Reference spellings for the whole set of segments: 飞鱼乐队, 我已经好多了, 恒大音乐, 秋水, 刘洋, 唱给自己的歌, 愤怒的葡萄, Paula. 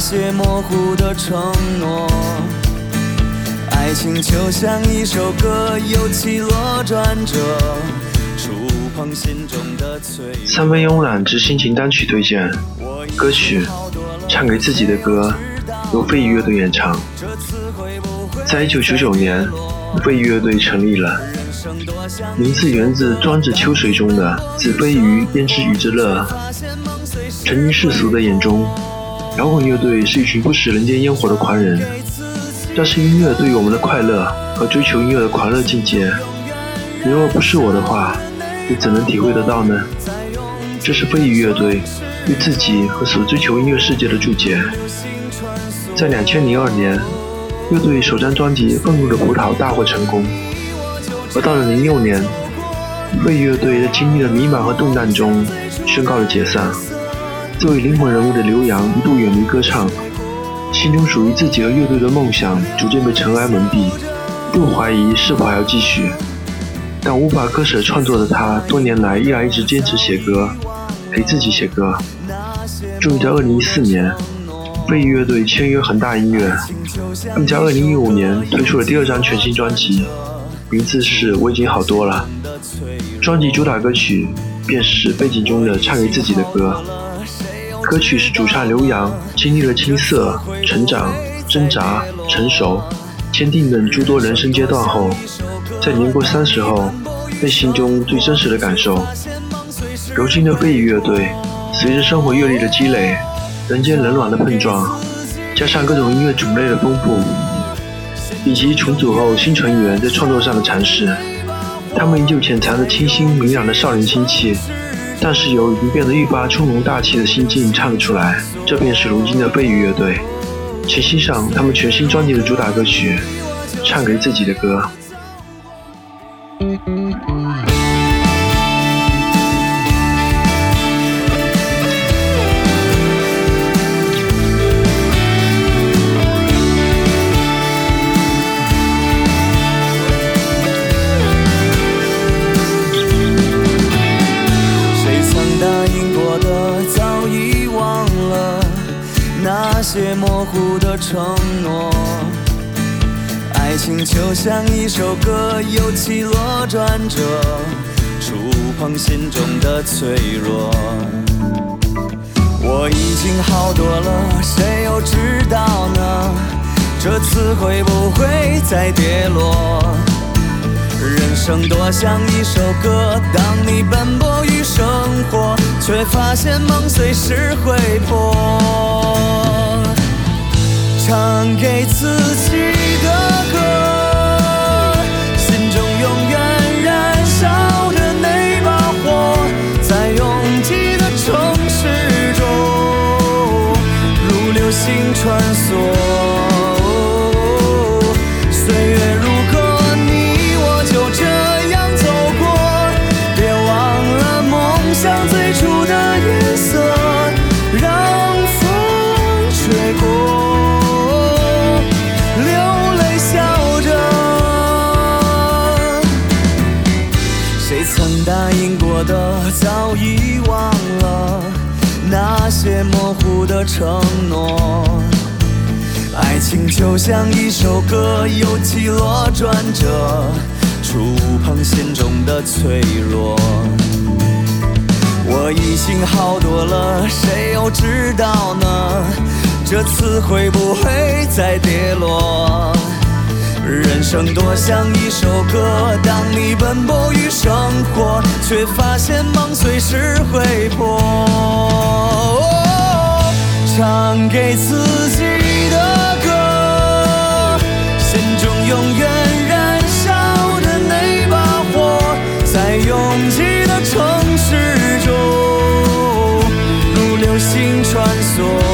些模糊的承诺，爱情就像一首歌，有起落转折，触碰心中的脆弱。三分慵懒之心情单曲推荐，歌曲唱给自己的歌，由飞鱼乐队演唱。在1999年，飞鱼乐队成立了，名字源自装着秋水中的子非鱼焉知鱼之乐。沉于世俗的眼中，摇滚乐队是一群不食人间烟火的狂人，这是音乐对于我们的快乐和追求音乐的狂热境界。你若不是我的话，又怎能体会得到呢？这是飞鱼乐队对自己和所追求音乐世界的注解。在2002年，乐队首张专辑《愤怒的葡萄》大获成功，而到了2006年，飞鱼乐队在经历了迷茫和动荡中宣告了解散。作为灵魂人物的刘洋一度远离歌唱，心中属于自己和乐队的梦想逐渐被尘埃蒙蔽，又怀疑是否还要继续。但无法割舍创作的他，多年来依然一直坚持写歌，给自己写歌。终于在2014年，飞鱼乐队签约恒大音乐，并在2015年推出了第二张全新专辑，名字是《我已经好多了》。专辑主打歌曲便是背景中的《唱给自己的歌》。歌曲是主唱刘洋经历了青涩、成长、挣扎、成熟、坚定等诸多人生阶段后，在年过30后，内心中最真实的感受。如今的飞鱼乐队，随着生活阅历的积累，人间冷暖的碰撞，加上各种音乐种类的丰富，以及重组后新成员在创作上的尝试，他们依旧潜藏着清新明朗的少年心气。但是由已经变得愈发从容大气的心境唱了出来，这便是如今的飞鱼乐队。请欣赏他们全新专辑的主打歌曲《唱给自己的歌》。些模糊的承诺，爱情就像一首歌，有起落转折，触碰心中的脆弱。我已经好多了，谁又知道呢？这次会不会再跌落？人生多像一首歌，当你奔波于生活，却发现梦随时会破。唱给自己的歌，心中永远燃烧着那把火，在拥挤的城市中，如流星穿梭，岁月如歌，你我就这样走过，别忘了梦想最初的颜色，让风吹过。答应过的早已忘了，那些模糊的承诺，爱情就像一首歌，有起落转折，触碰心中的脆弱。我已经好多了，谁又知道呢？这次会不会再跌落？人生多像一首歌，当你奔波于生活，却发现梦随时会破。唱给自己的歌，心中永远燃烧着那把火，在拥挤的城市中，如流星穿梭。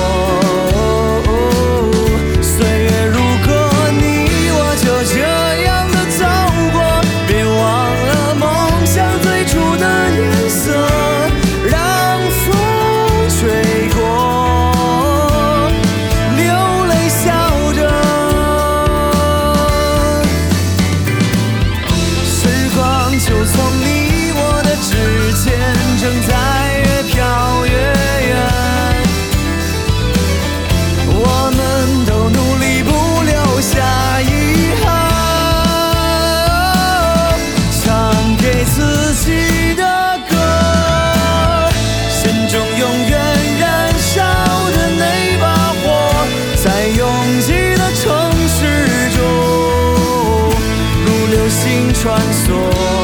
别忘了心穿梭。